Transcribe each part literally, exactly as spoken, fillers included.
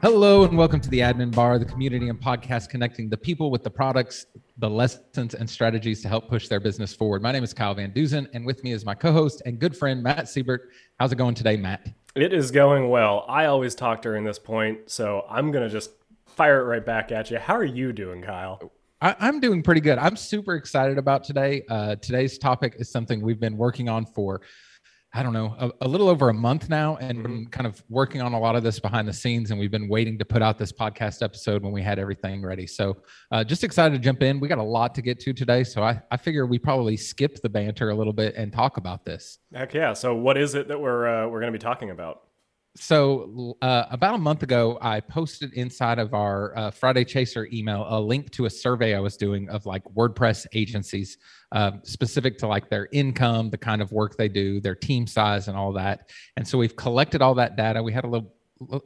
Hello and welcome to The Admin Bar, the community and podcast connecting the people with the products, the lessons and strategies to help push their business forward. My name is Kyle Van Dusen, and with me is my co-host and good friend, Matt Siebert. How's it going today, Matt? It is going well. I always talk during this point, so I'm going to just fire it right back at you. How are you doing, Kyle? I, I'm doing pretty good. I'm super excited about today. Uh, today's topic is something we've been working on for I don't know, a, a little over a month now, and mm-hmm. been kind of working on a lot of this behind the scenes, and we've been waiting to put out this podcast episode when we had everything ready. So uh, just excited to jump in. We got a lot to get to today, so I, I figure we probably skip the banter a little bit and talk about this. Heck yeah. So what is it that we're uh, we're going to be talking about? So uh, about a month ago, I posted inside of our uh, Friday Chaser email a link to a survey I was doing of like WordPress agencies, uh, specific to like their income, the kind of work they do, their team size and all that. And so we've collected all that data. We had a little,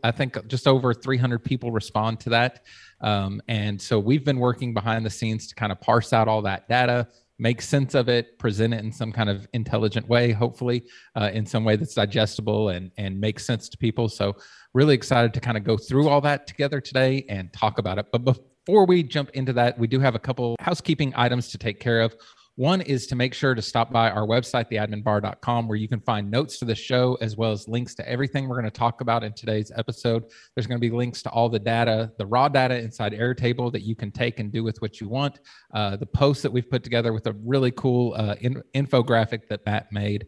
I think just over three hundred people respond to that. Um, and so we've been working behind the scenes to kind of parse out all that data, make sense of it, present it in some kind of intelligent way, hopefully uh, in some way that's digestible and, and makes sense to people. So really excited to kind of go through all that together today and talk about it. But before we jump into that, we do have a couple housekeeping items to take care of. One is to make sure to stop by our website, the admin bar dot com, where you can find notes to the show, as well as links to everything we're going to talk about in today's episode. There's going to be links to all the data, the raw data inside Airtable that you can take and do with what you want. Uh, the posts that we've put together with a really cool uh, in- infographic that Matt made.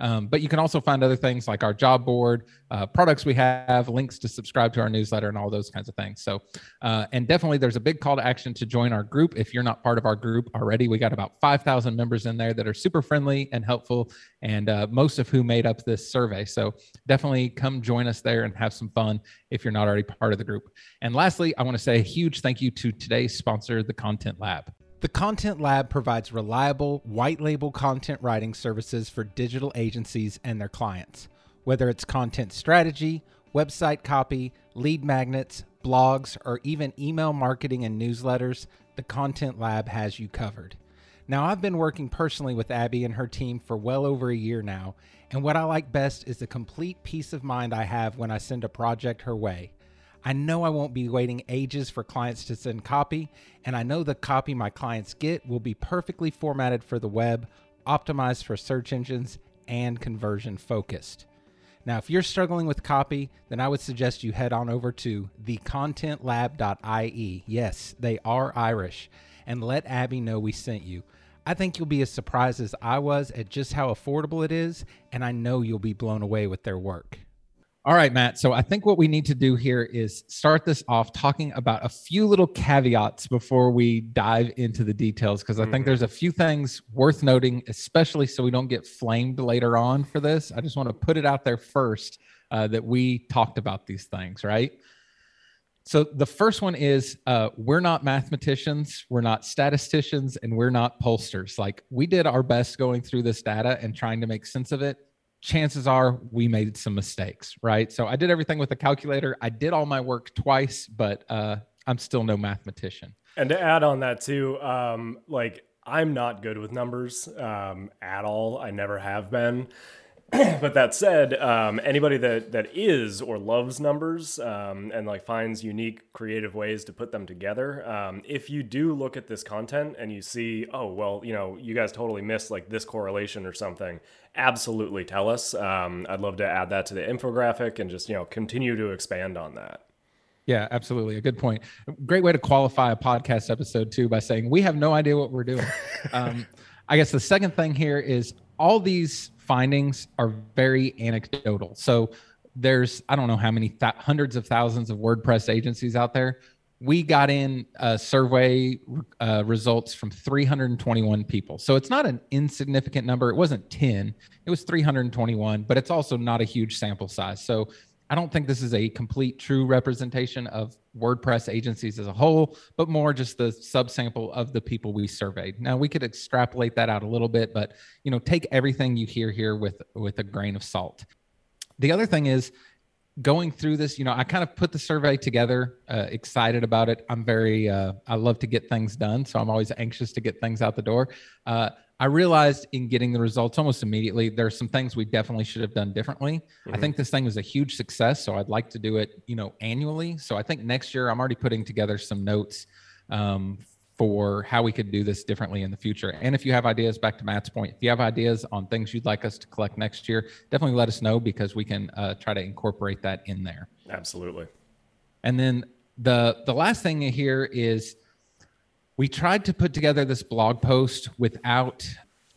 Um, but you can also find other things like our job board, uh, products we have, links to subscribe to our newsletter, and all those kinds of things. So, uh, and definitely there's a big call to action to join our group. If you're not part of our group already, we got about five thousand members in there that are super friendly and helpful, and uh, most of who made up this survey. So definitely come join us there and have some fun if you're not already part of the group. And lastly, I want to say a huge thank you to today's sponsor, the Content Lab. The Content Lab provides reliable, white-label content writing services for digital agencies and their clients. Whether it's content strategy, website copy, lead magnets, blogs, or even email marketing and newsletters, the Content Lab has you covered. Now, I've been working personally with Abby and her team for well over a year now, and what I like best is the complete peace of mind I have when I send a project her way. I know I won't be waiting ages for clients to send copy, and I know the copy my clients get will be perfectly formatted for the web, optimized for search engines, and conversion focused. Now, if you're struggling with copy, then I would suggest you head on over to the content lab dot I E. Yes, they are Irish. And let Abby know we sent you. I think you'll be as surprised as I was at just how affordable it is, and I know you'll be blown away with their work. All right, Matt. So I think what we need to do here is start this off talking about a few little caveats before we dive into the details, because I think there's a few things worth noting, especially so we don't get flamed later on for this. I just want to put it out there first uh, that we talked about these things, right? So the first one is uh, we're not mathematicians, we're not statisticians, and we're not pollsters. Like, we did our best going through this data and trying to make sense of it. Chances are we made some mistakes, right? So I did everything with a calculator. I did all my work twice, but uh, I'm still no mathematician. And to add on that too, um, like I'm not good with numbers um, at all. I never have been. But that said, um, anybody that, that is or loves numbers um, and like finds unique, creative ways to put them together, um, if you do look at this content and you see, oh, well, you know, you guys totally missed like this correlation or something, absolutely tell us. Um, I'd love to add that to the infographic and just, you know, continue to expand on that. Yeah, absolutely. A good point. Great way to qualify a podcast episode too by saying we have no idea what we're doing. um, I guess the second thing here is all these findings are very anecdotal. So there's, I don't know how many th- hundreds of thousands of WordPress agencies out there. We got in uh, survey uh, results from three hundred twenty-one people. So it's not an insignificant number. It wasn't ten, it was three hundred twenty-one, but it's also not a huge sample size. So I don't think this is a complete true representation of WordPress agencies as a whole, but more just the subsample of the people we surveyed. Now, we could extrapolate that out a little bit, but you know, take everything you hear here with, with a grain of salt. The other thing is going through this, you know, I kind of put the survey together, uh, excited about it. I'm very, uh, I love to get things done. So I'm always anxious to get things out the door. Uh, I realized in getting the results almost immediately, there's some things we definitely should have done differently. Mm-hmm. I think this thing was a huge success, so I'd like to do it, you know, annually. So I think next year I'm already putting together some notes um, for how we could do this differently in the future. And if you have ideas, back to Matt's point, if you have ideas on things you'd like us to collect next year, definitely let us know, because we can uh, try to incorporate that in there. Absolutely. And then the the last thing here is, we tried to put together this blog post without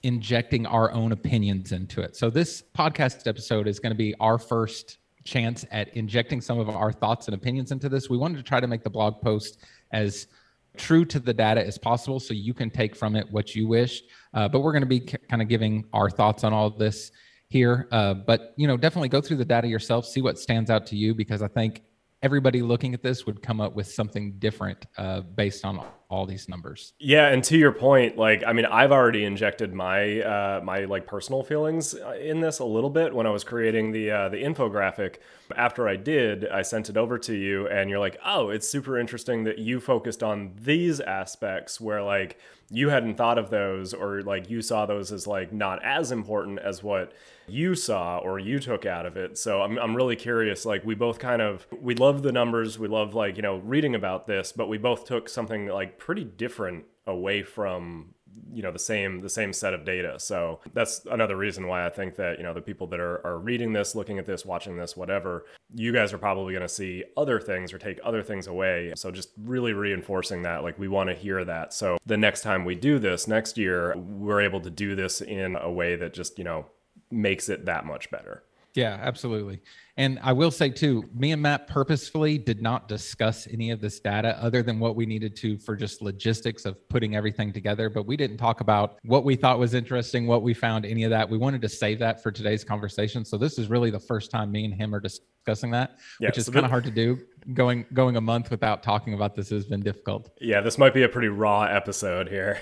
injecting our own opinions into it. So this podcast episode is going to be our first chance at injecting some of our thoughts and opinions into this. We wanted to try to make the blog post as true to the data as possible, so you can take from it what you wish. Uh, but we're going to be c- kind of giving our thoughts on all of this here. Uh, but, you know, definitely go through the data yourself, see what stands out to you, because I think everybody looking at this would come up with something different uh, based on all these numbers. Yeah. And to your point, like, I mean, I've already injected my, uh, my like personal feelings in this a little bit when I was creating the, uh, the infographic. After I did, I sent it over to you and you're like, oh, it's super interesting that you focused on these aspects where like you hadn't thought of those, or like you saw those as like not as important as what you saw or you took out of it. So I'm I'm really curious, like we both kind of, we love the numbers, we love like, you know, reading about this, but we both took something like pretty different away from, you know, the same the same set of data. So that's another reason why I think that, you know, the people that are, are reading this, looking at this, watching this, whatever, you guys are probably going to see other things or take other things away. So just really reinforcing that, like we want to hear that. So the next time we do this next year, we're able to do this in a way that just, you know, makes it that much better. Yeah, absolutely. And I will say too, me and Matt purposefully did not discuss any of this data other than what we needed to for just logistics of putting everything together. But we didn't talk about what we thought was interesting, what we found, any of that. We wanted to save that for today's conversation. So this is really the first time me and him are discussing that, yeah, which is so kind of hard to do. Going, going a month without talking about this has been difficult. Yeah, this might be a pretty raw episode here.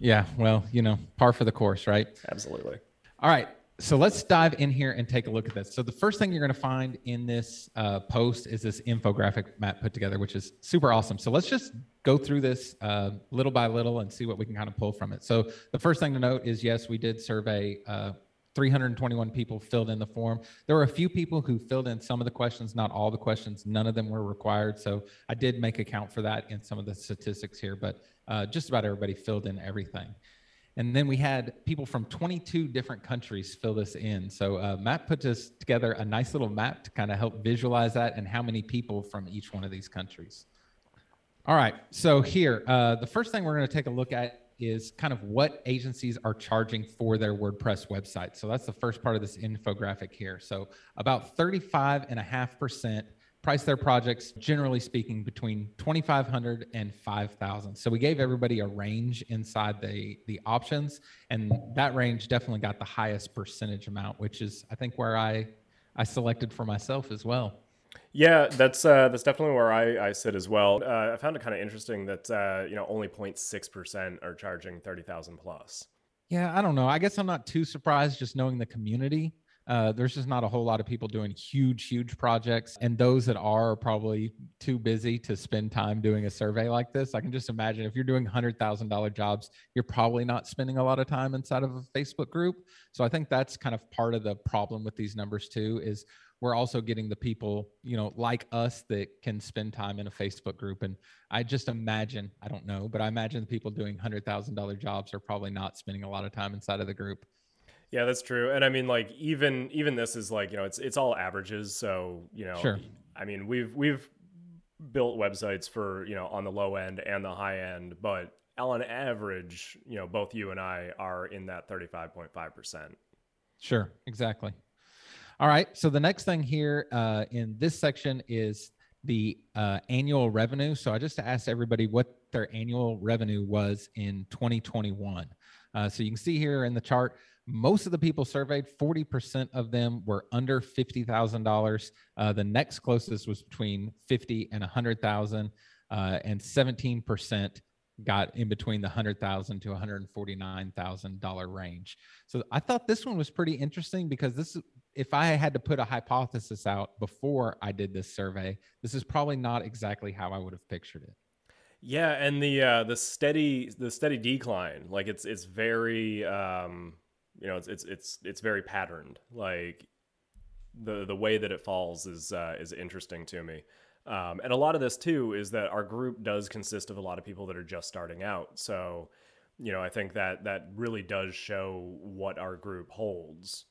Yeah, well, you know, par for the course, right? Absolutely. All right. So let's dive in here and take a look at this. So the first thing you're going to find in this uh, post is this infographic Matt put together, which is super awesome. So let's just go through this uh, little by little and see what we can kind of pull from it. So the first thing to note is, yes, we did survey uh, three hundred twenty-one people filled in the form. There were a few people who filled in some of the questions, not all the questions. None of them were required. So I did make account for that in some of the statistics here, but uh, just about everybody filled in everything. And then we had people from twenty-two different countries fill this in. So uh, Matt put this together a nice little map to kind of help visualize that and how many people from each one of these countries. All right, so here, uh, the first thing we're gonna take a look at is kind of what agencies are charging for their WordPress website. So that's the first part of this infographic here. So about thirty-five and a half percent price their projects, generally speaking, between twenty-five hundred dollars and five thousand dollars. So we gave everybody a range inside the, the options, and that range definitely got the highest percentage amount, which is, I think, where I, I selected for myself as well. Yeah, that's uh, that's definitely where I, I sit as well. Uh, I found it kind of interesting that, uh, you know, only zero point six percent are charging thirty thousand dollars plus. Yeah, I don't know. I guess I'm not too surprised just knowing the community. Uh, there's just not a whole lot of people doing huge, huge projects. And those that are are probably too busy to spend time doing a survey like this. I can just imagine if you're doing one hundred thousand dollars jobs, you're probably not spending a lot of time inside of a Facebook group. So I think that's kind of part of the problem with these numbers too, is we're also getting the people, you know, like us that can spend time in a Facebook group. And I just imagine, I don't know, but I imagine the people doing one hundred thousand dollars jobs are probably not spending a lot of time inside of the group. Yeah, that's true. And I mean, like, even even this is like, you know, it's it's all averages. So, you know, sure. I mean, we've we've built websites for, you know, on the low end and the high end. But on average, you know, both you and I are in that thirty-five point five percent. Sure, exactly. All right. So the next thing here uh, in this section is the uh, annual revenue. So I just asked everybody what their annual revenue was in twenty twenty-one. Uh, so you can see here in the chart, most of the people surveyed, forty percent of them were under fifty thousand dollars. Uh, the next closest was between fifty thousand dollars and one hundred thousand dollars, uh, and seventeen percent got in between the one hundred thousand dollars to one hundred forty-nine thousand dollars range. So I thought this one was pretty interesting because this, if I had to put a hypothesis out before I did this survey, this is probably not exactly how I would have pictured it. Yeah, and the uh, the steady the steady decline, like it's it's very um, you know it's it's it's it's very patterned. Like the the way that it falls is uh, is interesting to me. Um, and a lot of this too is that our group does consist of a lot of people that are just starting out. So, you know, I think that that really does show what our group holds.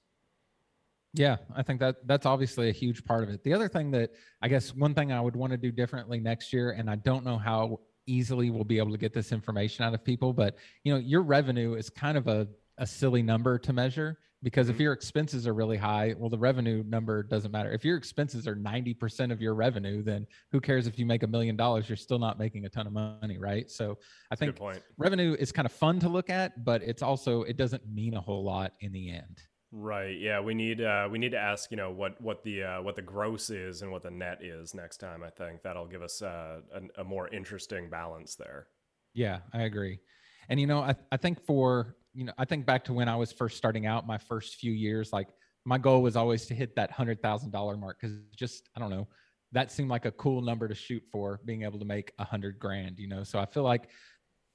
Yeah, I think that that's obviously a huge part of it. The other thing that I guess one thing I would want to do differently next year, and I don't know how easily we'll be able to get this information out of people, but you know, your revenue is kind of a, a silly number to measure, because if your expenses are really high, well, the revenue number doesn't matter. If your expenses are ninety percent of your revenue, then who cares if you make a million dollars, you're still not making a ton of money, right? So I think revenue is kind of fun to look at, but it's also, it doesn't mean a whole lot in the end. Right. Yeah. We need, uh, we need to ask, you know, what, what the, uh, what the gross is and what the net is next time. I think that'll give us uh, a, a more interesting balance there. Yeah, I agree. And, you know, I, I think for, you know, I think back to when I was first starting out, my first few years, like my goal was always to hit that hundred thousand dollar mark. Cause just, I don't know, that seemed like a cool number to shoot for, being able to make a hundred grand, you know? So I feel like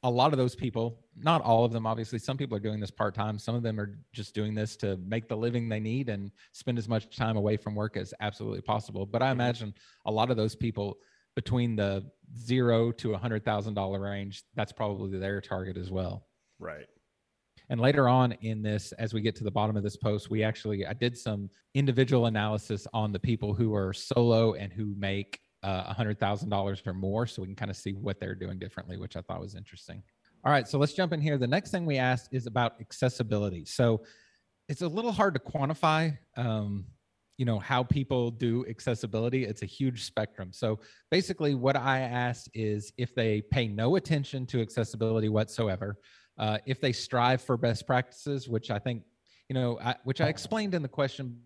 a lot of those people, not all of them, obviously, some people are doing this part-time. Some of them are just doing this to make the living they need and spend as much time away from work as absolutely possible. But I imagine a lot of those people between the zero to one hundred thousand dollars range, that's probably their target as well. Right. And later on in this, as we get to the bottom of this post, we actually, I did some individual analysis on the people who are solo and who make Uh, one hundred thousand dollars or more, so we can kind of see what they're doing differently, which I thought was interesting. All right, so let's jump in here. The next thing we asked is about accessibility. So it's a little hard to quantify, um, you know, how people do accessibility. It's a huge spectrum. So basically what I asked is if they pay no attention to accessibility whatsoever, uh, if they strive for best practices, which I think, you know, I, which I explained in the question,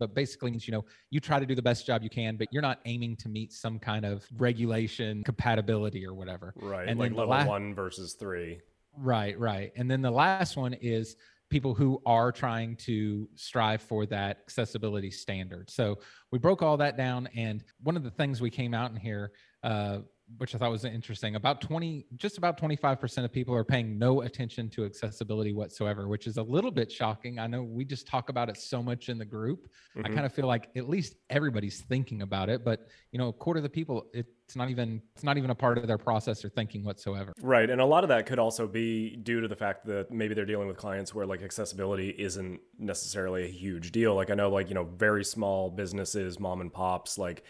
but basically means, you know, you try to do the best job you can, but you're not aiming to meet some kind of regulation compatibility or whatever. Right. And like level la- one versus three. Right. Right. And then the last one is people who are trying to strive for that accessibility standard. So we broke all that down. And one of the things we came out in here, uh, which I thought was interesting, about twenty, just about twenty-five percent of people are paying no attention to accessibility whatsoever, which is a little bit shocking. I know we just talk about it so much in the group. Mm-hmm. I kind of feel like at least everybody's thinking about it, but you know, a quarter of the people, it's not even, it's not even a part of their process or thinking whatsoever. Right. And a lot of that could also be due to the fact that maybe they're dealing with clients where like accessibility isn't necessarily a huge deal. Like I know, like, you know, very small businesses, mom and pops, like,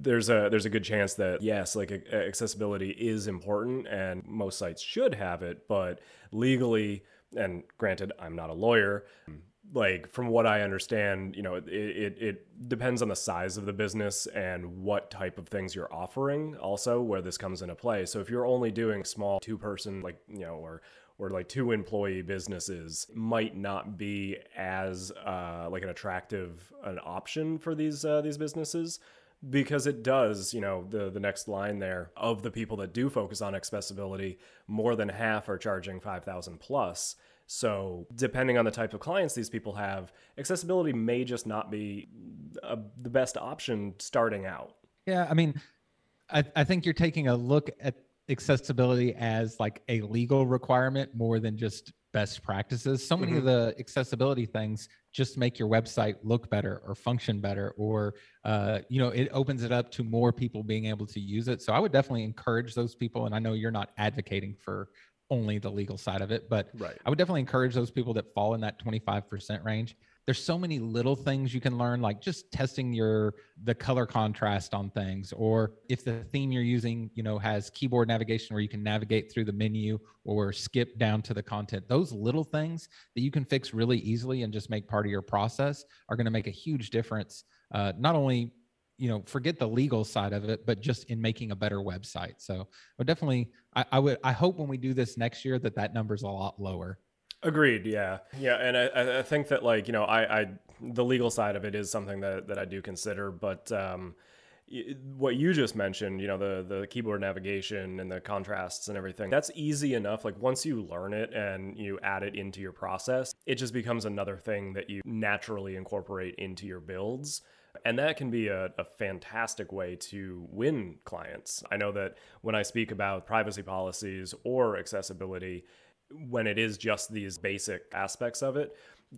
There's a there's a good chance that, yes, like a, accessibility is important and most sites should have it, but legally, and granted, I'm not a lawyer, like from what I understand, you know, it, it, it depends on the size of the business and what type of things you're offering also where this comes into play. So if you're only doing small two person, like, you know, or or like two employee businesses, might not be as uh, like an attractive an option for these uh, these businesses. Because it does, you know, the, the next line there, of the people that do focus on accessibility, more than half are charging five thousand plus. So depending on the type of clients these people have, accessibility may just not be a, the best option starting out. Yeah, I mean, I, I think you're taking a look at accessibility as like a legal requirement more than just best practices. So many mm-hmm. of the accessibility things just make your website look better or function better, or, uh, you know, it opens it up to more people being able to use it. So I would definitely encourage those people. And I know you're not advocating for only the legal side of it, but right. I would definitely encourage those people that fall in that twenty-five percent range. There's so many little things you can learn, like just testing your the color contrast on things, or if the theme you're using, you know, has keyboard navigation where you can navigate through the menu or skip down to the content. Those little things that you can fix really easily and just make part of your process are going to make a huge difference. Uh, not only, you know, forget the legal side of it, but just in making a better website. So, but definitely, I, I would, I hope when we do this next year that that number's a lot lower. Agreed. Yeah. Yeah. And I, I think that like, you know, I, I, the legal side of it is something that, that I do consider, but, um, what you just mentioned, you know, the the keyboard navigation and the contrasts and everything, that's easy enough. Like once you learn it and you add it into your process, it just becomes another thing that you naturally incorporate into your builds. And that can be a, a fantastic way to win clients. I know that when I speak about privacy policies or accessibility, when it is just these basic aspects of it,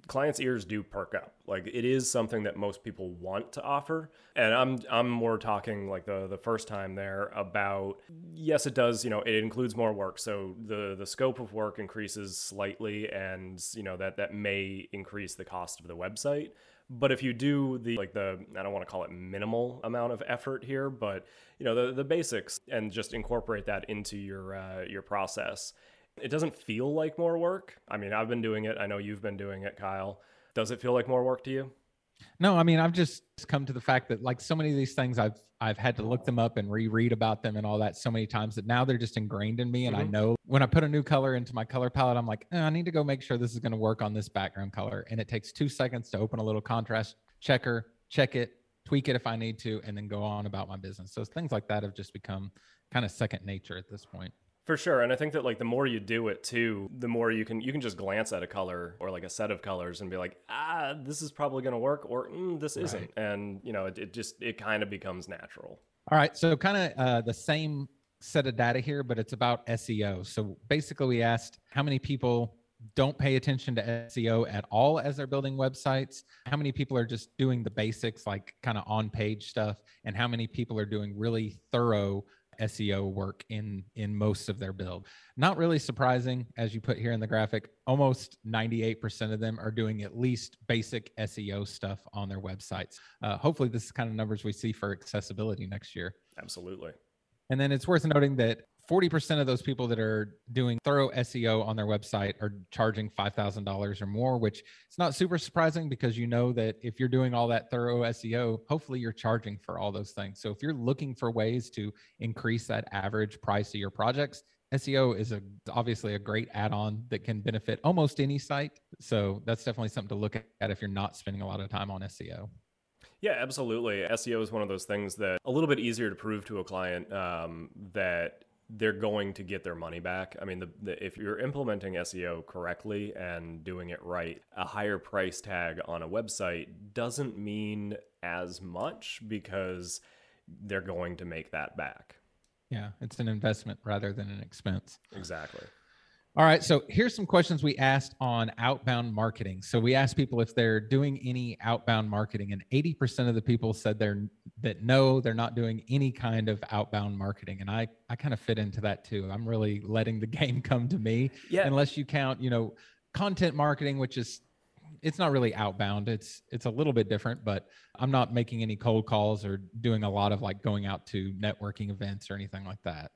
clients' ears do perk up. Like it is something that most people want to offer. And I'm I'm more talking like the the first time there about, yes, it does, you know, it includes more work. So the the scope of work increases slightly, and you know that that may increase the cost of the website. But if you do the, like the, I don't want to call it minimal amount of effort here, but you know, the, the basics, and just incorporate that into your, uh, your process, it doesn't feel like more work. I mean, I've been doing it. I know you've been doing it, Kyle. Does it feel like more work to you? No, I mean, I've just come to the fact that like so many of these things I've, I've had to look them up and reread about them and all that so many times that now they're just ingrained in me. And mm-hmm. I know when I put a new color into my color palette, I'm like, eh, I need to go make sure this is going to work on this background color. And it takes two seconds to open a little contrast checker, check it, tweak it if I need to, and then go on about my business. So things like that have just become kind of second nature at this point. For sure. And I think that like the more you do it too, the more you can you can just glance at a color or like a set of colors and be like, ah, this is probably going to work, or mm, this isn't. Right. And, you know, it, it just it kind of becomes natural. All right. So kind of uh, the same set of data here, but it's about S E O. So basically, we asked how many people don't pay attention to S E O at all as they're building websites, how many people are just doing the basics, like kind of on page stuff, and how many people are doing really thorough S E O work in in most of their build. Not really surprising, as you put here in the graphic, almost ninety-eight percent of them are doing at least basic S E O stuff on their websites. Uh, hopefully this is kind of numbers we see for accessibility next year. Absolutely. And then it's worth noting that forty percent of those people that are doing thorough S E O on their website are charging five thousand dollars or more, which it's not super surprising because you know that if you're doing all that thorough S E O, hopefully you're charging for all those things. So if you're looking for ways to increase that average price of your projects, S E O is a, obviously a great add-on that can benefit almost any site. So that's definitely something to look at if you're not spending a lot of time on S E O. Yeah, absolutely. S E O is one of those things that a little bit easier to prove to a client um, that they're going to get their money back. I mean, the, the, if you're implementing S E O correctly and doing it right, a higher price tag on a website doesn't mean as much because they're going to make that back. Yeah, it's an investment rather than an expense. Exactly. All right, so here's some questions we asked on outbound marketing. So we asked people if they're doing any outbound marketing, and eighty percent of the people said they're that no, they're not doing any kind of outbound marketing. And I, I kind of fit into that too. I'm really letting the game come to me. Yeah. Unless you count, you know, content marketing, which is, it's not really outbound. It's it's a little bit different, but I'm not making any cold calls or doing a lot of like going out to networking events or anything like that.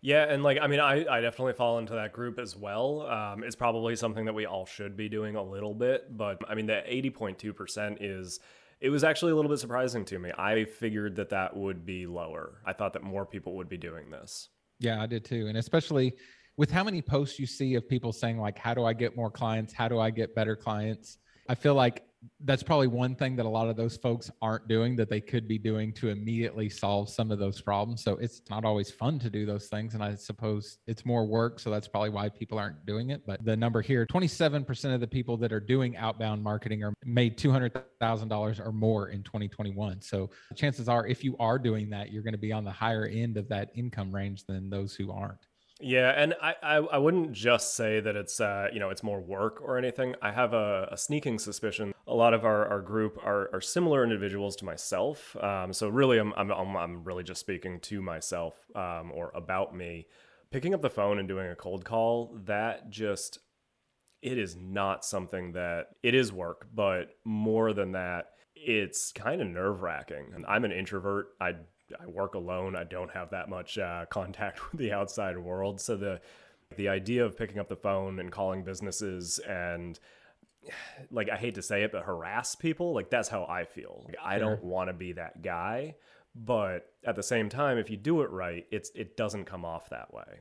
Yeah. And like, I mean, I, I definitely fall into that group as well. Um, it's probably something that we all should be doing a little bit. But I mean, that eighty point two percent is, it was actually a little bit surprising to me. I figured that that would be lower. I thought that more people would be doing this. Yeah, I did too. And especially with how many posts you see of people saying like, how do I get more clients? How do I get better clients? I feel like that's probably one thing that a lot of those folks aren't doing that they could be doing to immediately solve some of those problems. So it's not always fun to do those things. And I suppose it's more work. So that's probably why people aren't doing it. But the number here, twenty-seven percent of the people that are doing outbound marketing are made two hundred thousand dollars or more in twenty twenty-one. So chances are, if you are doing that, you're going to be on the higher end of that income range than those who aren't. Yeah, and I, I, I wouldn't just say that it's uh you know it's more work or anything. I have a, a sneaking suspicion a lot of our, our group are, are similar individuals to myself. Um, so really, I'm I'm I'm really just speaking to myself um, or about me. Picking up the phone and doing a cold call, that just it is not something that it is work, but more than that, it's kind of nerve wracking. And I'm an introvert. I I work alone. I don't have that much uh, contact with the outside world. So the the idea of picking up the phone and calling businesses and, like, I hate to say it, but harass people, like, that's how I feel. Like, I don't want to be that guy. But at the same time, if you do it right, it's it doesn't come off that way.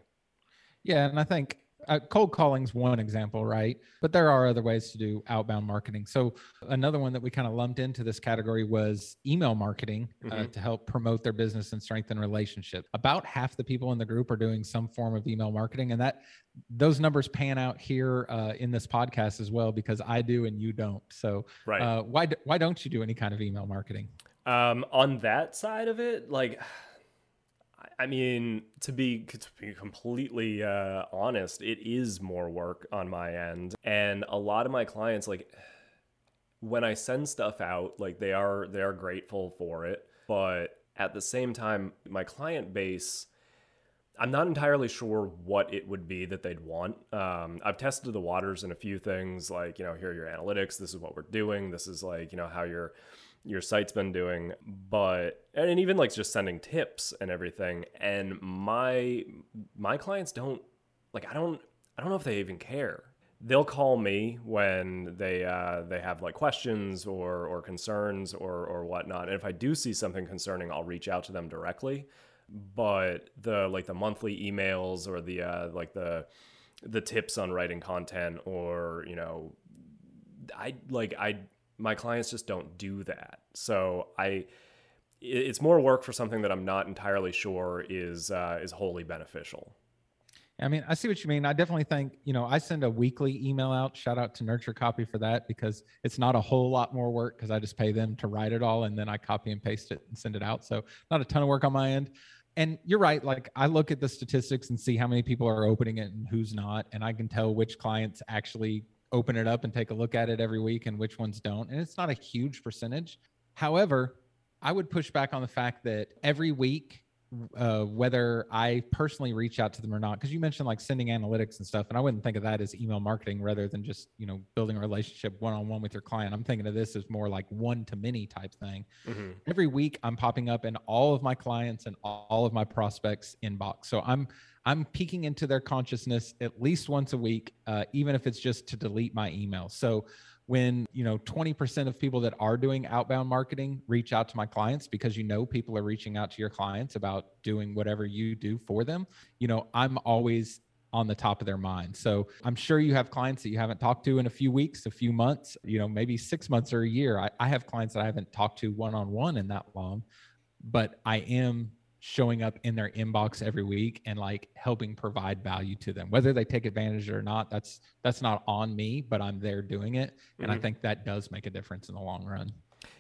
Yeah, and I think Uh, cold calling's one example, right? But there are other ways to do outbound marketing. So another one that we kind of lumped into this category was email marketing uh, mm-hmm. to help promote their business and strengthen relationships. About half the people in the group are doing some form of email marketing, and that those numbers pan out here uh, in this podcast as well, because I do and you don't. So right. uh, why do, why don't you do any kind of email marketing? Um, on that side of it, like... I mean, to be, to be completely uh, honest, it is more work on my end. And a lot of my clients, like when I send stuff out, like they are, they are grateful for it. But at the same time, my client base, I'm not entirely sure what it would be that they'd want. Um, I've tested the waters in a few things, like, you know, here are your analytics. This is what we're doing. This is like, you know, how you're your site's been doing, but, and even like just sending tips and everything. And my, my clients don't like, I don't, I don't know if they even care. They'll call me when they, uh, they have like questions or, or concerns or, or whatnot. And if I do see something concerning, I'll reach out to them directly. But the, like the monthly emails or the, uh, like the, the tips on writing content or, you know, I like, I, my clients just don't do that. So I, it's more work for something that I'm not entirely sure is, uh, is wholly beneficial. I mean, I see what you mean. I definitely think, you know, I send a weekly email out, shout out to Nurture Copy for that, because it's not a whole lot more work because I just pay them to write it all. And then I copy and paste it and send it out. So not a ton of work on my end. And you're right. Like I look at the statistics and see how many people are opening it and who's not. And I can tell which clients actually open it up and take a look at it every week and which ones don't. And it's not a huge percentage. However, I would push back on the fact that every week, uh, whether I personally reach out to them or not, because you mentioned like sending analytics and stuff, and I wouldn't think of that as email marketing rather than just, you know, building a relationship one-on-one with your client. I'm thinking of this as more like one-to-many type thing. Mm-hmm. Every week I'm popping up in all of my clients and all of my prospects' inbox. So I'm I'm peeking into their consciousness at least once a week, uh, even if it's just to delete my email. So when, you know, twenty percent of people that are doing outbound marketing reach out to my clients, because, you know, people are reaching out to your clients about doing whatever you do for them, you know, I'm always on the top of their mind. So I'm sure you have clients that you haven't talked to in a few weeks, a few months, you know, maybe six months or a year. I, I have clients that I haven't talked to one-on-one in that long, but I am showing up in their inbox every week and like helping provide value to them, whether they take advantage or not. That's, that's not on me, but I'm there doing it. And mm-hmm. I think that does make a difference in the long run.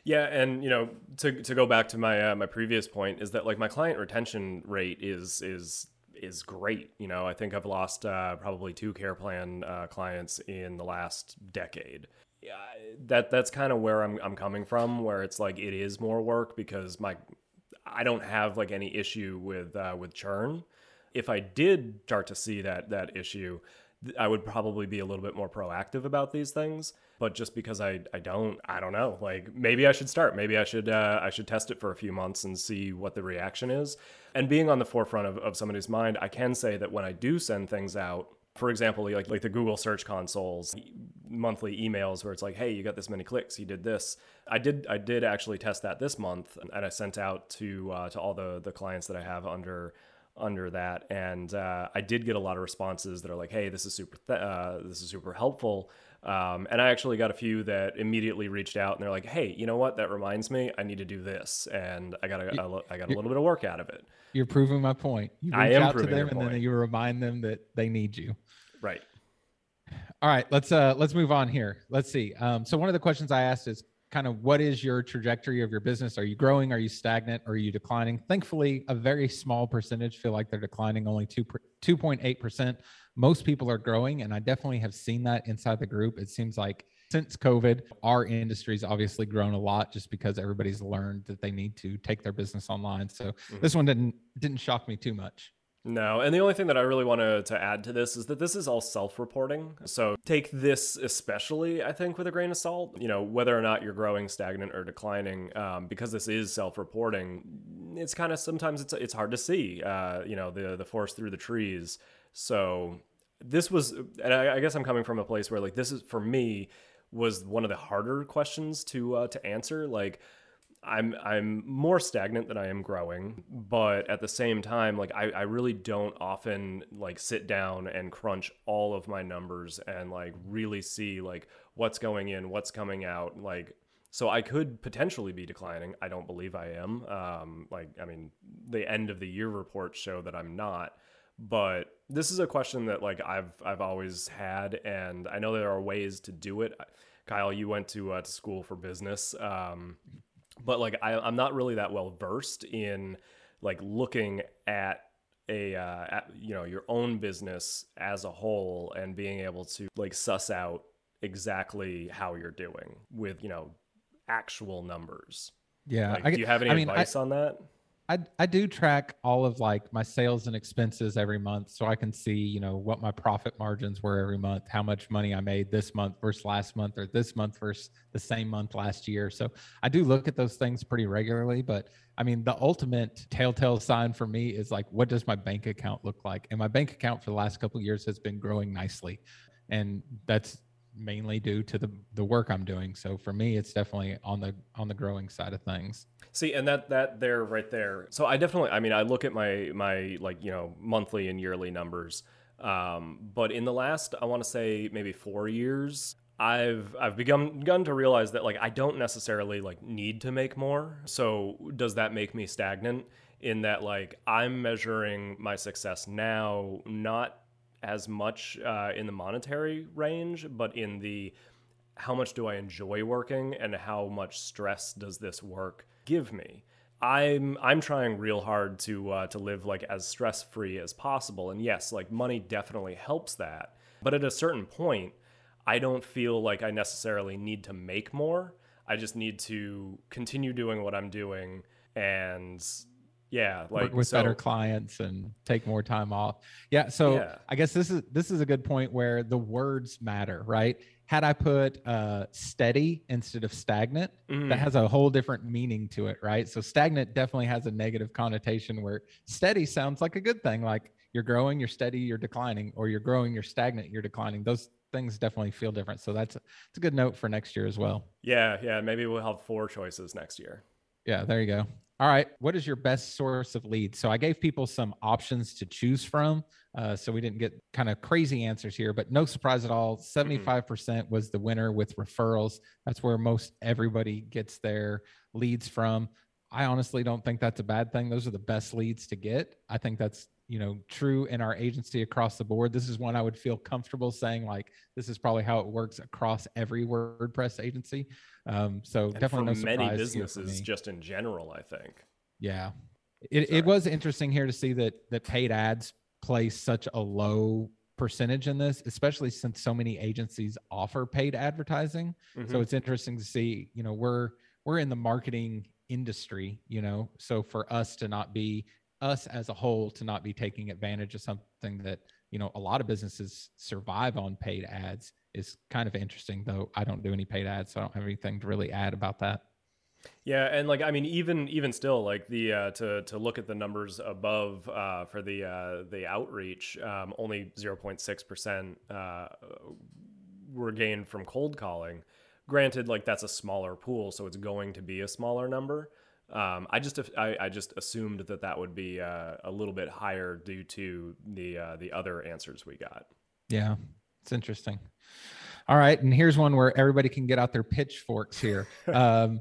Yeah. And, you know, to, to go back to my, uh, my previous point is that like my client retention rate is, is, is great. You know, I think I've lost, uh, probably two care plan, uh, clients in the last decade. Yeah. That, that's kind of where I'm, I'm coming from, where it's like, it is more work because my, I don't have like any issue with uh, with churn. If I did start to see that that issue, I would probably be a little bit more proactive about these things. But just because I I don't I don't know. Like maybe I should start. Maybe I should uh, I should test it for a few months and see what the reaction is. And being on the forefront of, of somebody's mind, I can say that when I do send things out, for example, like like the Google Search Console's monthly emails where it's like, hey, you got this many clicks, you did this. I did I did actually test that this month, and I sent out to uh, to all the the clients that I have under under that, and uh, I did get a lot of responses that are like, hey, this is super th- uh, this is super helpful. Um, and I actually got a few that immediately reached out and they're like, hey, you know what? That reminds me, I need to do this. And I got a, you, I got a little bit of work out of it. You're proving my point. You reach I am out proving to them your and point. Then you remind them that they need you. Right. All right. Let's, uh, let's move on here. Let's see. Um, so one of the questions I asked is kind of what is your trajectory of your business? Are you growing? Are you stagnant? Are you declining? Thankfully, a very small percentage feel like they're declining, only two, two point eight percent. Most people are growing, and I definitely have seen that inside the group. It seems like since COVID, our industry's obviously grown a lot just because everybody's learned that they need to take their business online. So mm-hmm. this one didn't didn't shock me too much. No, and the only thing that I really want to, to add to this is that this is all self-reporting. So take this especially, I think, with a grain of salt, you know, whether or not you're growing, stagnant, or declining, um, because this is self-reporting, it's kind of sometimes it's it's hard to see, uh, you know, the, the forest through the trees. So this was, and I, I guess I'm coming from a place where like this is, for me, was one of the harder questions to uh, to answer. Like, I'm I'm more stagnant than I am growing, but at the same time, like I, I really don't often like sit down and crunch all of my numbers and like really see like what's going in, what's coming out. Like, so I could potentially be declining. I don't believe I am. Um, like, I mean, the end of the year reports show that I'm not, but this is a question that like I've I've always had, and I know there are ways to do it. Kyle, you went to uh, to school for business. Um, But like, I, I'm not really that well versed in like looking at a, uh, at, you know, your own business as a whole and being able to like suss out exactly how you're doing with, you know, actual numbers. Yeah. Like, I, do you have any I mean, advice I, on that? I, I do track all of like my sales and expenses every month. So I can see, you know, what my profit margins were every month, how much money I made this month versus last month, or this month versus the same month last year. So I do look at those things pretty regularly, but I mean, the ultimate telltale sign for me is like, what does my bank account look like? And my bank account for the last couple of years has been growing nicely. And that's mainly due to the the work I'm doing. So for me, it's definitely on the on the growing side of things. See, and that that there right there. So I definitely, I mean, I look at my my like, you know, monthly and yearly numbers. Um, but in the last, I want to say maybe four years, I've I've begun, begun to realize that like I don't necessarily like need to make more. So does that make me stagnant in that like I'm measuring my success now not as much uh, in the monetary range, but in the how much do I enjoy working and how much stress does this work give me? I'm I'm trying real hard to uh, to live like as stress-free as possible. And yes, like money definitely helps that. But at a certain point, I don't feel like I necessarily need to make more. I just need to continue doing what I'm doing and yeah, like work with so, better clients and take more time off. Yeah. So yeah. I guess this is, this is a good point where the words matter, right? Had I put uh steady instead of stagnant, mm. that has a whole different meaning to it, right? So stagnant definitely has a negative connotation, where steady sounds like a good thing. Like you're growing, you're steady, you're declining, or you're growing, you're stagnant, you're declining. Those things definitely feel different. So that's, it's a good note for next year as well. Yeah. Yeah. Maybe we'll have four choices next year. Yeah. There you go. All right. What is your best source of leads? So I gave people some options to choose from. Uh, so we didn't get kind of crazy answers here, but no surprise at all. seventy-five percent was the winner with referrals. That's where most everybody gets their leads from. I honestly don't think that's a bad thing. Those are the best leads to get. I think that's, you know, true in our agency across the board. This is one I would feel comfortable saying, like, this is probably how it works across every WordPress agency. Um, so and definitely for no surprise many businesses, just in general, I think. Yeah, it Sorry. it was interesting here to see that that paid ads play such a low percentage in this, especially since so many agencies offer paid advertising. Mm-hmm. So it's interesting to see. You know, we're we're in the marketing industry. You know, so for us to not be us as a whole to not be taking advantage of something that, you know, a lot of businesses survive on paid ads is kind of interesting, though I don't do any paid ads, so I don't have anything to really add about that. Yeah. And like, I mean, even, even still like the, uh, to, to look at the numbers above, uh, for the, uh, the outreach, um, only zero point six percent, uh, were gained from cold calling. Granted, like that's a smaller pool, so it's going to be a smaller number. Um, I just I, I just assumed that that would be uh, a little bit higher due to the uh, the other answers we got. Yeah, it's interesting. All right, and here's one where everybody can get out their pitchforks here. um,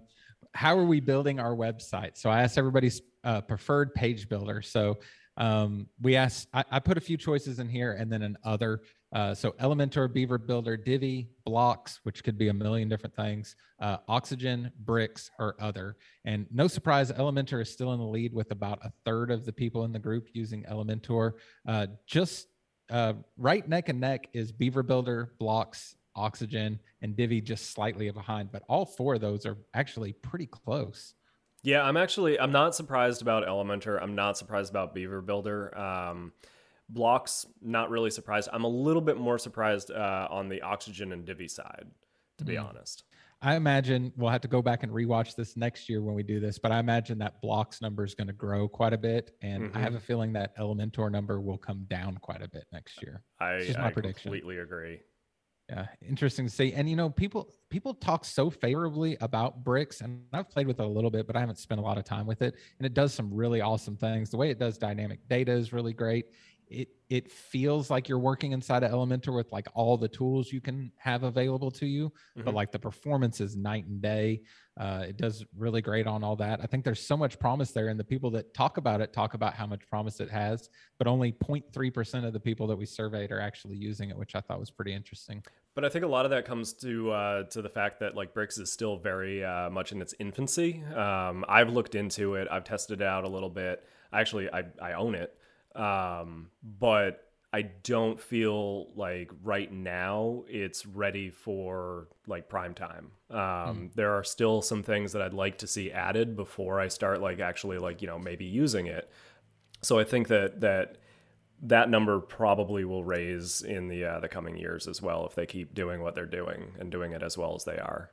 how are we building our website? So I asked everybody's uh, preferred page builder. So um, we asked. I, I put a few choices in here, and then an other. Uh, so Elementor, Beaver Builder, Divi, Blocks, which could be a million different things, uh, Oxygen, Bricks, or other. And no surprise, Elementor is still in the lead with about a third of the people in the group using Elementor. Uh, just uh, right neck and neck is Beaver Builder, Blocks, Oxygen, and Divi just slightly behind. But all four of those are actually pretty close. Yeah, I'm actually, I'm not surprised about Elementor. I'm not surprised about Beaver Builder. Um Blocks, not really surprised. I'm a little bit more surprised uh, on the Oxygen and Divi side, to be mm-hmm. honest. I imagine we'll have to go back and rewatch this next year when we do this, but I imagine that Blocks number is going to grow quite a bit, and mm-hmm. I have a feeling that Elementor number will come down quite a bit next year. I, it's just my I prediction. Completely agree. Yeah, interesting to see. And, you know, people people talk so favorably about Bricks, and I've played with it a little bit, but I haven't spent a lot of time with it. And it does some really awesome things. The way it does dynamic data is really great. It it feels like you're working inside of Elementor with like all the tools you can have available to you, mm-hmm. but like the performance is night and day. Uh, it does really great on all that. I think there's so much promise there, and the people that talk about it talk about how much promise it has, but only zero point three percent of the people that we surveyed are actually using it, which I thought was pretty interesting. But I think a lot of that comes to uh, to the fact that like Bricks is still very uh, much in its infancy. Um, I've looked into it. I've tested it out a little bit. Actually, I, I own it. Um, but I don't feel like right now it's ready for like prime time. Um, mm. There are still some things that I'd like to see added before I start like actually like, you know, maybe using it. So I think that that, that number probably will raise in the, uh, the coming years as well, if they keep doing what they're doing and doing it as well as they are.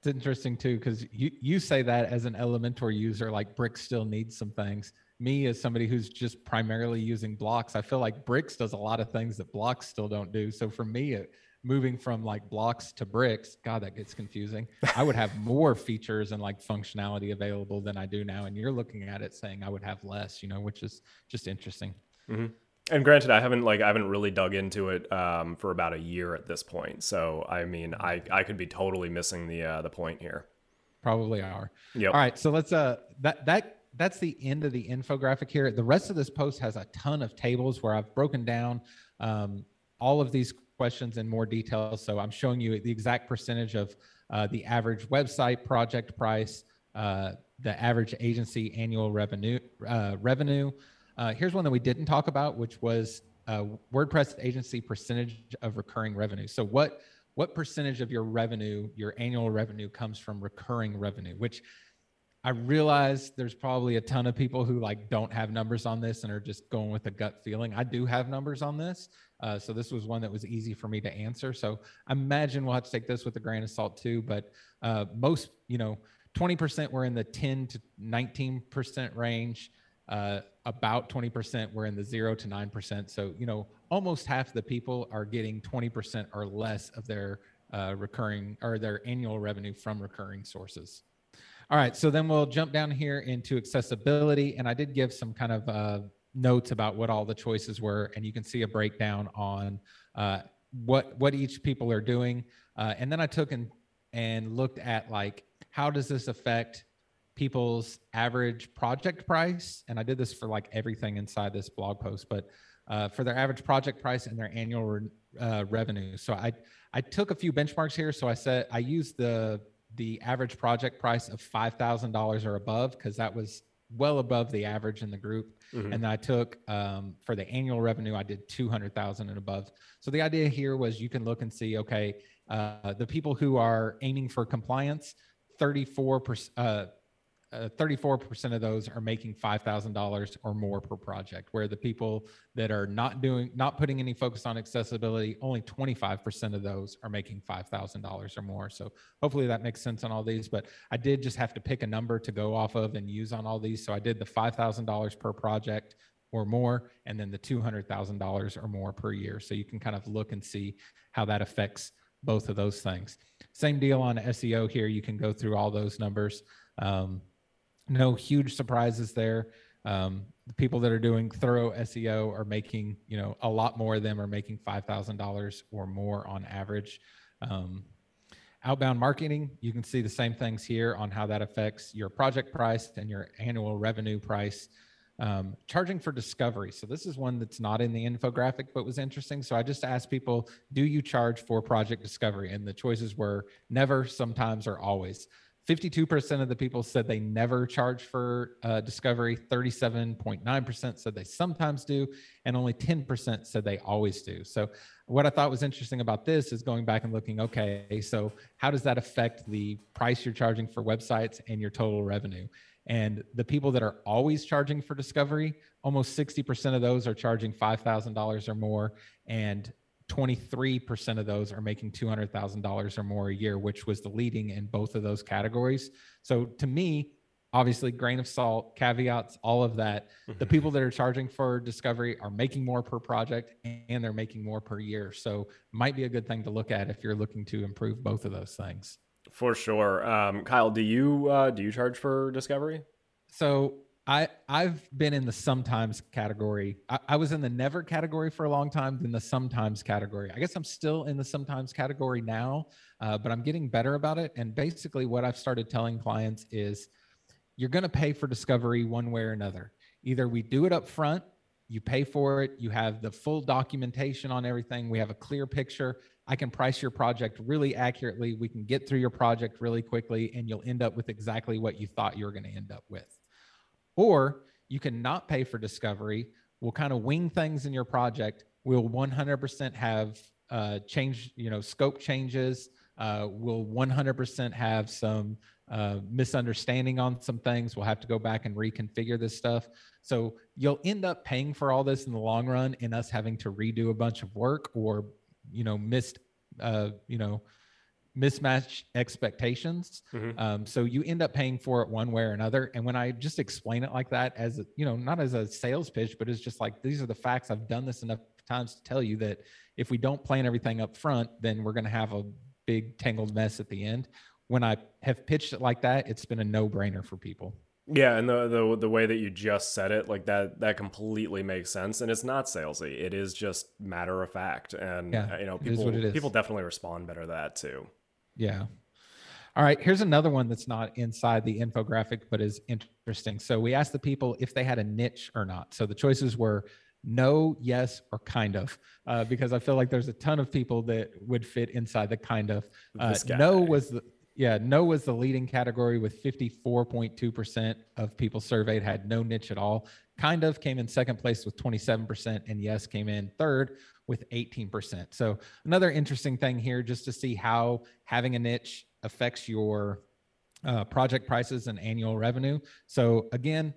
It's interesting too, because you, you say that as an Elementor user, like Bricks still needs some things. Me as somebody who's just primarily using blocks, I feel like Bricks does a lot of things that blocks still don't do. So for me, it, moving from like blocks to Bricks, God, that gets confusing. I would have more features and like functionality available than I do now. And you're looking at it saying I would have less, you know, which is just interesting. Mm-hmm. And granted, I haven't like I haven't really dug into it um, for about a year at this point. So I mean, I, I could be totally missing the uh, the point here. Probably are. Yep. All right. So let's uh that that. That's the end of the infographic here. The rest of this post has a ton of tables where I've broken down um, all of these questions in more detail. So I'm showing you the exact percentage of uh, the average website project price, uh, the average agency annual revenue. Uh, revenue. Uh, here's one that we didn't talk about, which was uh, WordPress agency percentage of recurring revenue. So what what percentage of your revenue, your annual revenue, comes from recurring revenue, which I realize there's probably a ton of people who like don't have numbers on this and are just going with a gut feeling. I do have numbers on this. Uh, so this was one that was easy for me to answer. So I imagine we'll have to take this with a grain of salt too, but uh, most, you know, twenty percent were in the ten to nineteen percent range. Uh, about twenty percent were in the zero to nine percent. So, you know, almost half the people are getting twenty percent or less of their uh, recurring or their annual revenue from recurring sources. All right, so then we'll jump down here into accessibility. And I did give some kind of uh, notes about what all the choices were. And you can see a breakdown on uh, what what each people are doing. Uh, and then I took and, and looked at like, how does this affect people's average project price? And I did this for like everything inside this blog post, but uh, for their average project price and their annual re- uh, revenue. So I, I took a few benchmarks here. So I said, I used the the average project price of five thousand dollars or above, because that was well above the average in the group. Mm-hmm. And I took, um, for the annual revenue, I did two hundred thousand and above. So the idea here was you can look and see, okay, uh, the people who are aiming for compliance, thirty-four percent, uh, uh, thirty-four percent of those are making five thousand dollars or more per project, where the people that are not doing, not putting any focus on accessibility, only twenty-five percent of those are making five thousand dollars or more. So hopefully that makes sense on all these, but I did just have to pick a number to go off of and use on all these. So I did the five thousand dollars per project or more, and then the two hundred thousand dollars or more per year. So you can kind of look and see how that affects both of those things. Same deal on S E O here. You can go through all those numbers. Um, No huge surprises there. Um, the people that are doing thorough S E O are making, you know, a lot more of them are making five thousand dollars or more on average. Um, outbound marketing, you can see the same things here on how that affects your project price and your annual revenue price. Um, charging for discovery. So this is one that's not in the infographic, but was interesting. So I just asked people, do you charge for project discovery? And the choices were never, sometimes, or always. fifty-two percent of the people said they never charge for uh, discovery, thirty-seven point nine percent said they sometimes do, and only ten percent said they always do. So what I thought was interesting about this is going back and looking, okay, so how does that affect the price you're charging for websites and your total revenue? And the people that are always charging for discovery, almost sixty percent of those are charging five thousand dollars or more, and twenty-three percent of those are making two hundred thousand dollars or more a year, which was the leading in both of those categories. So to me, obviously grain of salt, caveats, all of that. Mm-hmm. The people that are charging for discovery are making more per project and they're making more per year. So might be a good thing to look at if you're looking to improve both of those things. For sure. Um, Kyle, do you, uh, do you charge for discovery? So I, I've been in the sometimes category. I, I was in the never category for a long time, then the sometimes category. I guess I'm still in the sometimes category now, uh, but I'm getting better about it. And basically what I've started telling clients is you're going to pay for discovery one way or another. Either we do it up front, you pay for it, you have the full documentation on everything, we have a clear picture, I can price your project really accurately, we can get through your project really quickly, and you'll end up with exactly what you thought you were going to end up with. Or you can not pay for discovery. We'll kind of wing things in your project. We'll one hundred percent have uh, change, you know, scope changes. Uh, we'll one hundred percent have some uh, misunderstanding on some things. We'll have to go back and reconfigure this stuff. So you'll end up paying for all this in the long run, and us having to redo a bunch of work or, you know, missed, uh, you know, mismatch expectations. Mm-hmm. Um, so you end up paying for it one way or another. And when I just explain it like that, as, you know, not as a sales pitch, but it's just like, these are the facts. I've done this enough times to tell you that if we don't plan everything up front, then we're going to have a big tangled mess at the end. When I have pitched it like that, it's been a no-brainer for people. Yeah. And the, the, the way that you just said it, like that, that completely makes sense. And it's not salesy. It is just matter of fact. And yeah, you know, people, people definitely respond better to that too. Yeah. All right. Here's another one that's not inside the infographic, but is interesting. So we asked the people if they had a niche or not. So the choices were no, yes, or kind of, uh, because I feel like there's a ton of people that would fit inside the kind of. Uh, no was the, yeah, no was the leading category with fifty-four point two percent of people surveyed had no niche at all. Kind of came in second place with twenty-seven percent, and yes came in third with eighteen percent. So another interesting thing here, just to see how having a niche affects your uh, project prices and annual revenue. So again,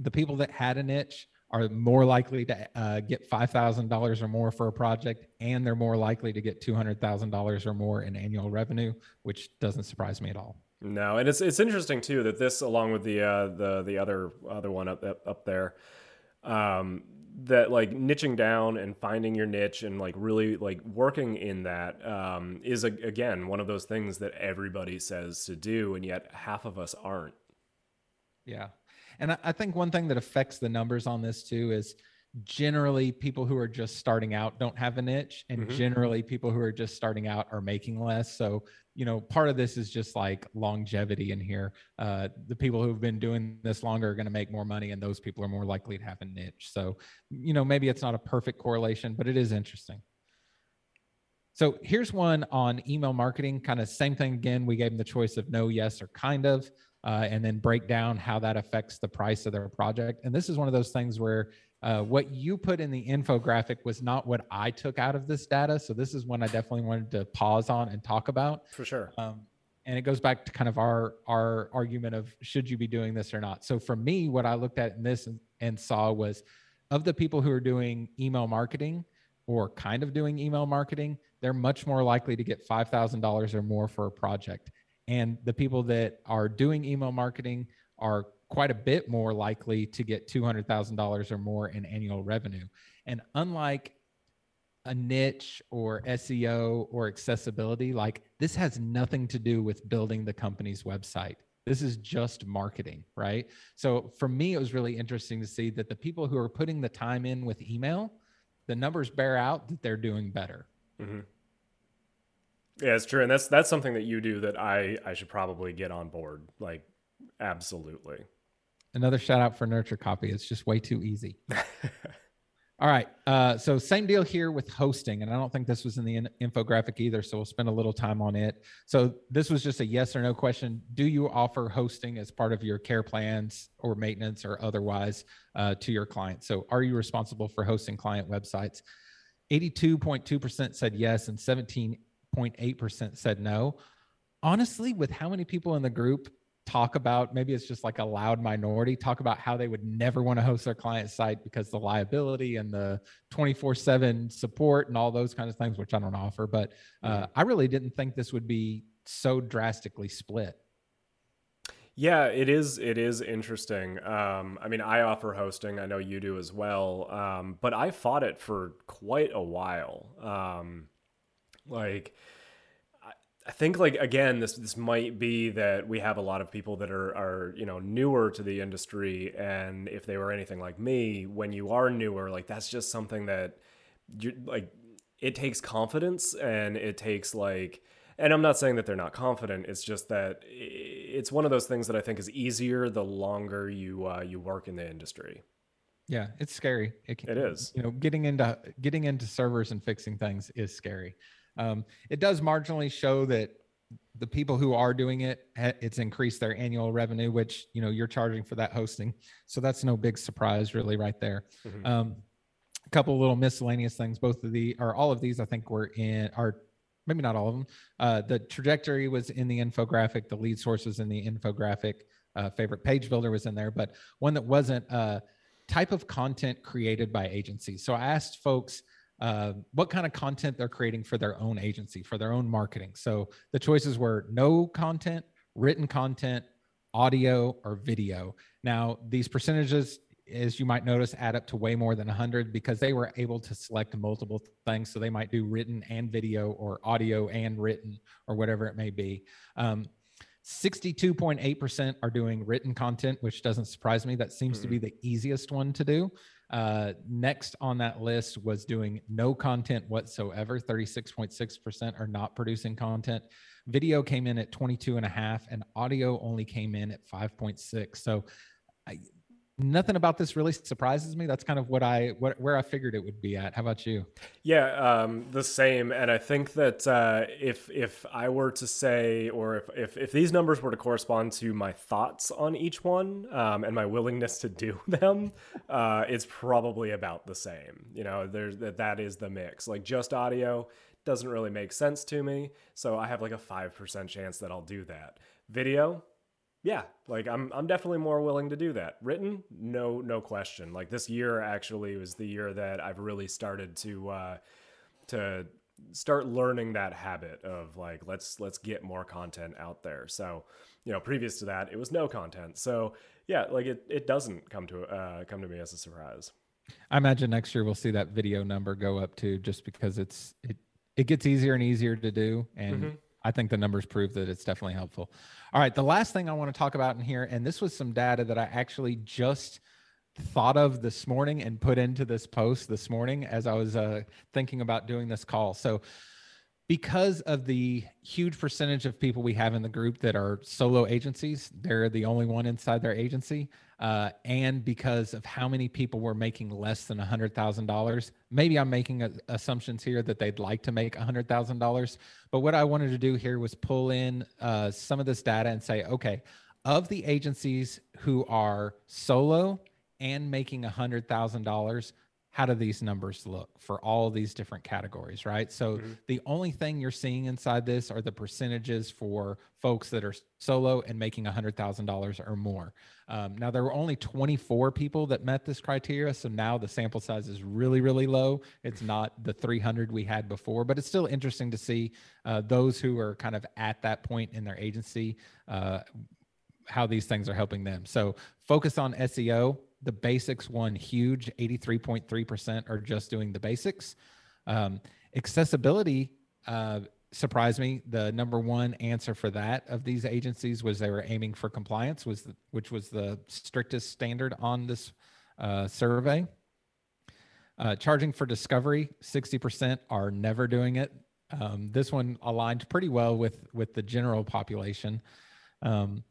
the people that had a niche are more likely to uh, get five thousand dollars or more for a project, and they're more likely to get two hundred thousand dollars or more in annual revenue, which doesn't surprise me at all. No, and it's it's interesting too that this, along with the uh, the the other other one up up, up there, um, that like niching down and finding your niche and like really like working in that um, is a, again one of those things that everybody says to do, and yet half of us aren't. Yeah, and I, I think one thing that affects the numbers on this too is generally people who are just starting out don't have a niche, and mm-hmm. generally people who are just starting out are making less. So, you know, part of this is just like longevity in here. Uh, the people who've been doing this longer are going to make more money, and those people are more likely to have a niche. So, you know, maybe it's not a perfect correlation, but it is interesting. So here's one on email marketing, kind of same thing again. We gave them the choice of no, yes, or kind of, uh, and then break down how that affects the price of their project. And this is one of those things where Uh, what you put in the infographic was not what I took out of this data. So this is one I definitely wanted to pause on and talk about. For sure. Um, and it goes back to kind of our, our argument of should you be doing this or not. So for me, what I looked at in this and, and saw was of the people who are doing email marketing or kind of doing email marketing, they're much more likely to get five thousand dollars or more for a project. And the people that are doing email marketing are quite a bit more likely to get two hundred thousand dollars or more in annual revenue. And unlike a niche or S E O or accessibility, like this has nothing to do with building the company's website. This is just marketing, right? So for me, it was really interesting to see that the people who are putting the time in with email, the numbers bear out that they're doing better. Mm-hmm. Yeah, it's true. And that's, that's something that you do that I, I should probably get on board. Like, absolutely. Another shout out for Nurture Copy. It's just way too easy. All right. Uh, so same deal here with hosting. And I don't think this was in the in- infographic either. So we'll spend a little time on it. So this was just a yes or no question. Do you offer hosting as part of your care plans or maintenance or otherwise uh, to your clients? So are you responsible for hosting client websites? eighty-two point two percent said yes, and seventeen point eight percent said no. Honestly, with how many people in the group talk about, maybe it's just like a loud minority, talk about how they would never want to host their client site because the liability and the twenty-four seven support and all those kinds of things, which I don't offer, but uh, I really didn't think this would be so drastically split. Yeah, it is. It is interesting. Um, I mean, I offer hosting. I know you do as well. Um, but I fought it for quite a while. Um, like, I, I think, like, again, this this might be that we have a lot of people that are are you know newer to the industry, and if they were anything like me, when you are newer, like that's just something that you like. It takes confidence, and it takes like. And I'm not saying that they're not confident. It's just that it's one of those things that I think is easier the longer you uh, you work in the industry. Yeah, it's scary. It, can, it is. You know, getting into getting into servers and fixing things is scary. Um, it does marginally show that the people who are doing it, it's increased their annual revenue, which you know you're charging for that hosting. So that's no big surprise, really, right there. Mm-hmm. Um, a couple of little miscellaneous things. Both of the or all of these, I think, were in our. Maybe not all of them. Uh, the trajectory was in the infographic. The lead sources in the infographic. Uh, favorite page builder was in there, but one that wasn't uh, type of content created by agencies. So I asked folks uh, what kind of content they're creating for their own agency, for their own marketing. So the choices were no content, written content, audio, or video. Now these percentages, as you might notice, add up to way more than one hundred because they were able to select multiple things. So they might do written and video or audio and written or whatever it may be. Um, sixty-two point eight percent are doing written content, which doesn't surprise me. That seems mm-hmm. to be the easiest one to do. Uh, next on that list was doing no content whatsoever. thirty-six point six percent are not producing content. Video came in at twenty-two and a half and audio only came in at five point six. So I, Nothing about this really surprises me. That's kind of what I, what, where I figured it would be at. How about you? Yeah, um, the same. And I think that uh, if if I were to say, or if, if if these numbers were to correspond to my thoughts on each one um, and my willingness to do them, uh, it's probably about the same. You know, there's that that is the mix. Like just audio doesn't really make sense to me, so I have like a five percent chance that I'll do that. Video. Yeah, like I'm I'm definitely more willing to do that. Written, no no question. Like this year actually was the year that I've really started to uh, to start learning that habit of like let's let's get more content out there. So, you know, previous to that, it was no content. So, yeah, like it it doesn't come to uh, come to me as a surprise. I imagine next year we'll see that video number go up too, just because it's it it gets easier and easier to do and mm-hmm. I think the numbers prove that it's definitely helpful. All right, the last thing I want to talk about in here, and this was some data that I actually just thought of this morning and put into this post this morning as I was uh, thinking about doing this call. So because of the huge percentage of people we have in the group that are solo agencies, they're the only one inside their agency, uh, and because of how many people were making less than one hundred thousand dollars, maybe I'm making a- assumptions here that they'd like to make one hundred thousand dollars, but what I wanted to do here was pull in uh, some of this data and say, okay, of the agencies who are solo and making one hundred thousand dollars, how do these numbers look for all these different categories, right? So mm-hmm. the only thing you're seeing inside this are the percentages for folks that are solo and making one hundred thousand dollars or more. Um, now, there were only twenty-four people that met this criteria, so now the sample size is really, really low. It's not the three hundred we had before, but it's still interesting to see uh, those who are kind of at that point in their agency, uh, how these things are helping them. So focus on S E O. The basics won huge, eighty-three point three percent are just doing the basics. Um, accessibility uh, surprised me. The number one answer for that of these agencies was they were aiming for compliance, was the, which was the strictest standard on this uh, survey. Uh, charging for discovery, sixty percent are never doing it. Um, this one aligned pretty well with, with the general population. Um,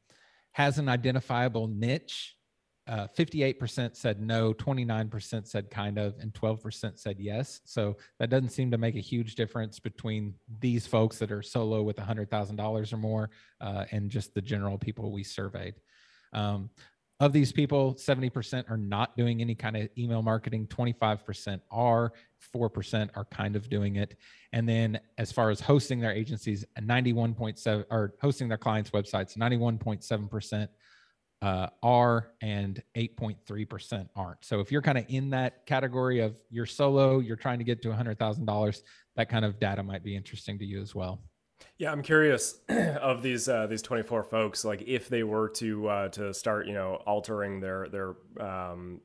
has an identifiable niche. Uh, fifty-eight percent said no, twenty-nine percent said kind of, and twelve percent said yes. So that doesn't seem to make a huge difference between these folks that are solo with one hundred thousand dollars or more uh, and just the general people we surveyed. Um, of these people, seventy percent are not doing any kind of email marketing, twenty-five percent are, four percent are kind of doing it. And then as far as hosting their agencies, ninety-one point seven or hosting their clients' websites, ninety-one point seven percent Uh, are and eight point three percent aren't. So if you're kind of in that category of you're solo, you're trying to get to one hundred thousand dollars, that kind of data might be interesting to you as well. Yeah, I'm curious of these uh, these twenty-four folks, like if they were to uh, to start, you know, altering their their um,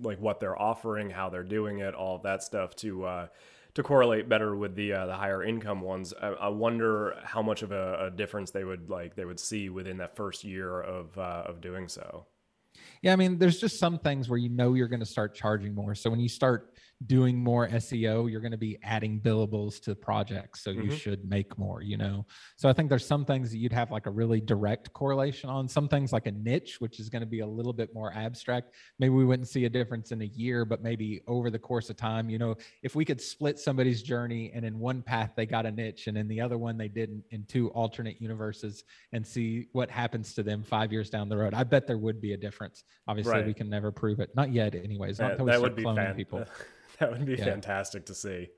like what they're offering, how they're doing it, all of that stuff to uh, to correlate better with the uh, the higher income ones. I, I wonder how much of a, a difference they would like they would see within that first year of uh, of doing so. Yeah, I mean, there's just some things where you know you're going to start charging more. So when you start doing more S E O, you're going to be adding billables to projects. So mm-hmm. you should make more, you know? So I think there's some things that you'd have like a really direct correlation on. Some things like a niche, which is going to be a little bit more abstract. Maybe we wouldn't see a difference in a year, but maybe over the course of time, you know, if we could split somebody's journey and in one path they got a niche and in the other one they didn't, in two alternate universes, and see what happens to them five years down the road, I bet there would be a difference. Obviously, right. We can never prove it. Not yet, anyways. Not until we start cloning fan- people. That would be yeah. fantastic to see.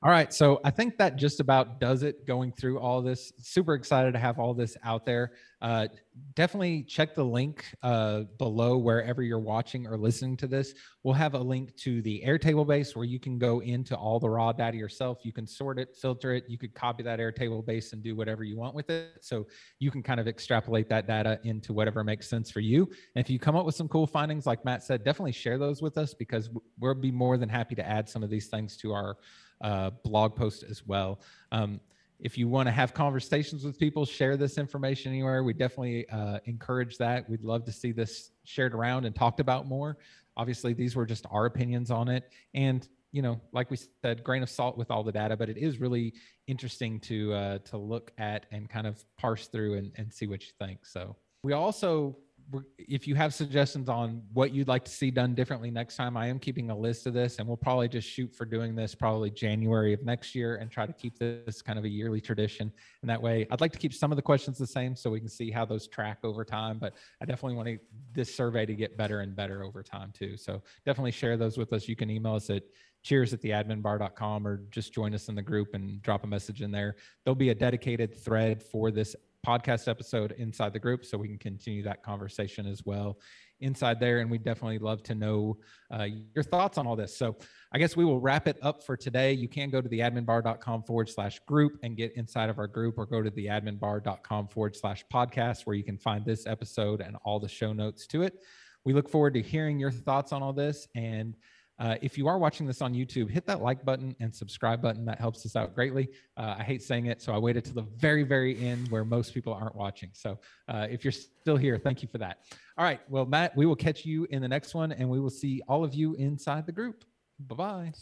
All right. So I think that just about does it going through all this. Super excited to have all this out there. Uh, definitely check the link uh, below wherever you're watching or listening to this. We'll have a link to the Airtable base where you can go into all the raw data yourself. You can sort it, filter it. You could copy that Airtable base and do whatever you want with it. So you can kind of extrapolate that data into whatever makes sense for you. And if you come up with some cool findings, like Matt said, definitely share those with us because we'll be more than happy to add some of these things to our uh, blog post as well. Um, if you want to have conversations with people, share this information anywhere. We definitely uh, encourage that. We'd love to see this shared around and talked about more. Obviously, these were just our opinions on it. And, you know, like we said, grain of salt with all the data, but it is really interesting to, uh, to look at and kind of parse through and, and see what you think. So we also, if you have suggestions on what you'd like to see done differently next time, I am keeping a list of this and we'll probably just shoot for doing this probably January of next year and try to keep this kind of a yearly tradition. And that way I'd like to keep some of the questions the same so we can see how those track over time, but I definitely want to, this survey to get better and better over time too. So definitely share those with us. You can email us at cheers at the admin bar dot com or just join us in the group and drop a message in there. There'll be a dedicated thread for this podcast episode inside the group so we can continue that conversation as well inside there, and we definitely love to know uh, your thoughts on all this. So I guess we will wrap it up for today. You can go to theadminbar.com forward slash group and get inside of our group, or go to theadminbar.com forward slash podcast where you can find this episode and all the show notes to it. We look forward to hearing your thoughts on all this, and Uh, if you are watching this on YouTube, hit that like button and subscribe button. That helps us out greatly. Uh, I hate saying it, so I waited till the very, very end where most people aren't watching. So uh, if you're still here, thank you for that. All right. Well, Matt, we will catch you in the next one, and we will see all of you inside the group. Bye-bye.